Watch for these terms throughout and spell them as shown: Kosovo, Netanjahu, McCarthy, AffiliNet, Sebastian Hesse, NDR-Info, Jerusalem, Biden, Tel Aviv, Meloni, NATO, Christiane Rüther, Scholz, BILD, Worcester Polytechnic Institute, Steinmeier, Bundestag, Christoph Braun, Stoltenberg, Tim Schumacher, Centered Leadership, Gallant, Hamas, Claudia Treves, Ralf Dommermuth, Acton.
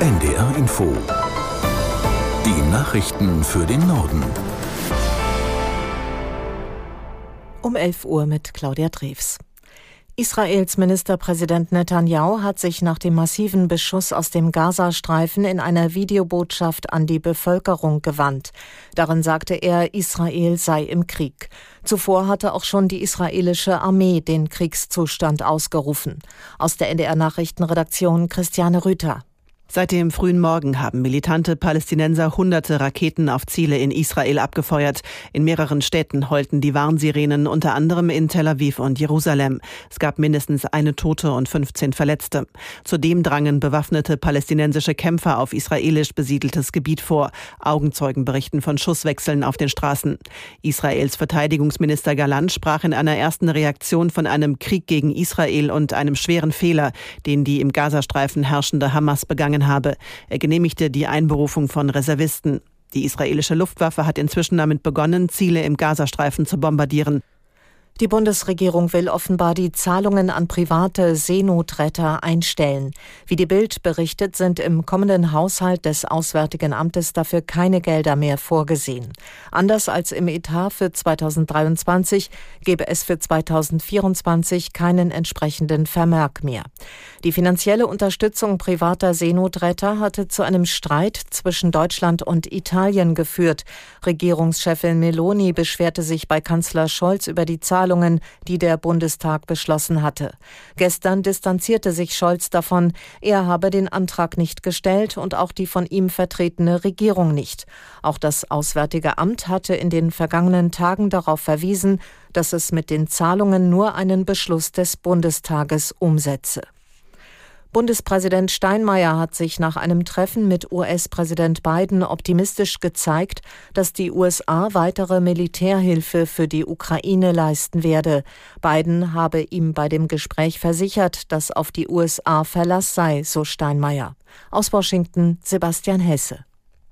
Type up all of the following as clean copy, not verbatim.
NDR-Info. Die Nachrichten für den Norden. Um 11 Uhr mit Claudia Treves. Israels Ministerpräsident Netanjahu hat sich nach dem massiven Beschuss aus dem Gazastreifen in einer Videobotschaft an die Bevölkerung gewandt. Darin sagte er, Israel sei im Krieg. Zuvor hatte auch schon die israelische Armee den Kriegszustand ausgerufen. Aus der NDR-Nachrichtenredaktion Christiane Rüther. Seit dem frühen Morgen haben militante Palästinenser hunderte Raketen auf Ziele in Israel abgefeuert. In mehreren Städten heulten die Warnsirenen, unter anderem in Tel Aviv und Jerusalem. Es gab mindestens eine Tote und 15 Verletzte. Zudem drangen bewaffnete palästinensische Kämpfer auf israelisch besiedeltes Gebiet vor. Augenzeugen berichten von Schusswechseln auf den Straßen. Israels Verteidigungsminister Gallant sprach in einer ersten Reaktion von einem Krieg gegen Israel und einem schweren Fehler, den die im Gazastreifen herrschende Hamas begangen habe. Er genehmigte die Einberufung von Reservisten. Die israelische Luftwaffe hat inzwischen damit begonnen, Ziele im Gazastreifen zu bombardieren. Die Bundesregierung will offenbar die Zahlungen an private Seenotretter einstellen. Wie die BILD berichtet, sind im kommenden Haushalt des Auswärtigen Amtes dafür keine Gelder mehr vorgesehen. Anders als im Etat für 2023 gäbe es für 2024 keinen entsprechenden Vermerk mehr. Die finanzielle Unterstützung privater Seenotretter hatte zu einem Streit zwischen Deutschland und Italien geführt. Regierungschefin Meloni beschwerte sich bei Kanzler Scholz über die Zahlungen, die der Bundestag beschlossen hatte. Gestern distanzierte sich Scholz davon, er habe den Antrag nicht gestellt und auch die von ihm vertretene Regierung nicht. Auch das Auswärtige Amt hatte in den vergangenen Tagen darauf verwiesen, dass es mit den Zahlungen nur einen Beschluss des Bundestages umsetze. Bundespräsident Steinmeier hat sich nach einem Treffen mit US-Präsident Biden optimistisch gezeigt, dass die USA weitere Militärhilfe für die Ukraine leisten werde. Biden habe ihm bei dem Gespräch versichert, dass auf die USA Verlass sei, so Steinmeier. Aus Washington, Sebastian Hesse.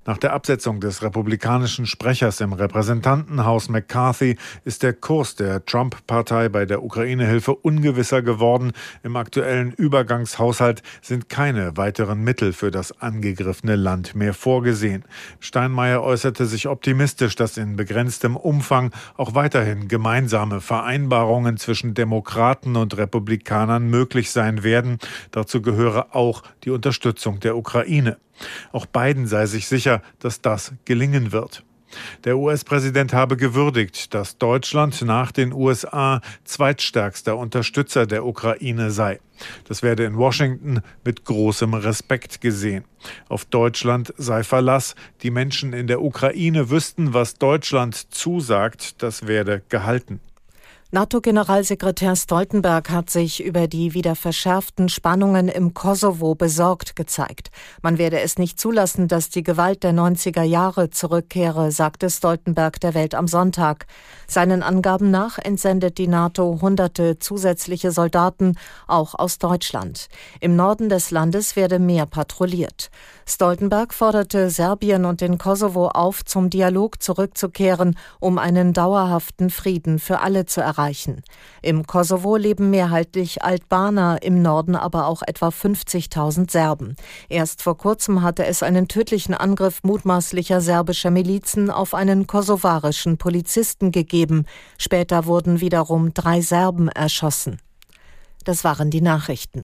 Nach der Absetzung des republikanischen Sprechers im Repräsentantenhaus McCarthy ist der Kurs der Trump-Partei bei der Ukraine-Hilfe ungewisser geworden. Im aktuellen Übergangshaushalt sind keine weiteren Mittel für das angegriffene Land mehr vorgesehen. Steinmeier äußerte sich optimistisch, dass in begrenztem Umfang auch weiterhin gemeinsame Vereinbarungen zwischen Demokraten und Republikanern möglich sein werden. Dazu gehöre auch die Unterstützung der Ukraine. Auch Biden sei sich sicher, dass das gelingen wird. Der US-Präsident habe gewürdigt, dass Deutschland nach den USA zweitstärkster Unterstützer der Ukraine sei. Das werde in Washington mit großem Respekt gesehen. Auf Deutschland sei Verlass. Die Menschen in der Ukraine wüssten, was Deutschland zusagt, das werde gehalten. NATO-Generalsekretär Stoltenberg hat sich über die wieder verschärften Spannungen im Kosovo besorgt gezeigt. Man werde es nicht zulassen, dass die Gewalt der 90er Jahre zurückkehre, sagte Stoltenberg der Welt am Sonntag. Seinen Angaben nach entsendet die NATO hunderte zusätzliche Soldaten, auch aus Deutschland. Im Norden des Landes werde mehr patrouilliert. Stoltenberg forderte Serbien und den Kosovo auf, zum Dialog zurückzukehren, um einen dauerhaften Frieden für alle zu erreichen. Im Kosovo leben mehrheitlich Albaner, im Norden aber auch etwa 50.000 Serben. Erst vor kurzem hatte es einen tödlichen Angriff mutmaßlicher serbischer Milizen auf einen kosovarischen Polizisten gegeben. Später wurden wiederum 3 Serben erschossen. Das waren die Nachrichten.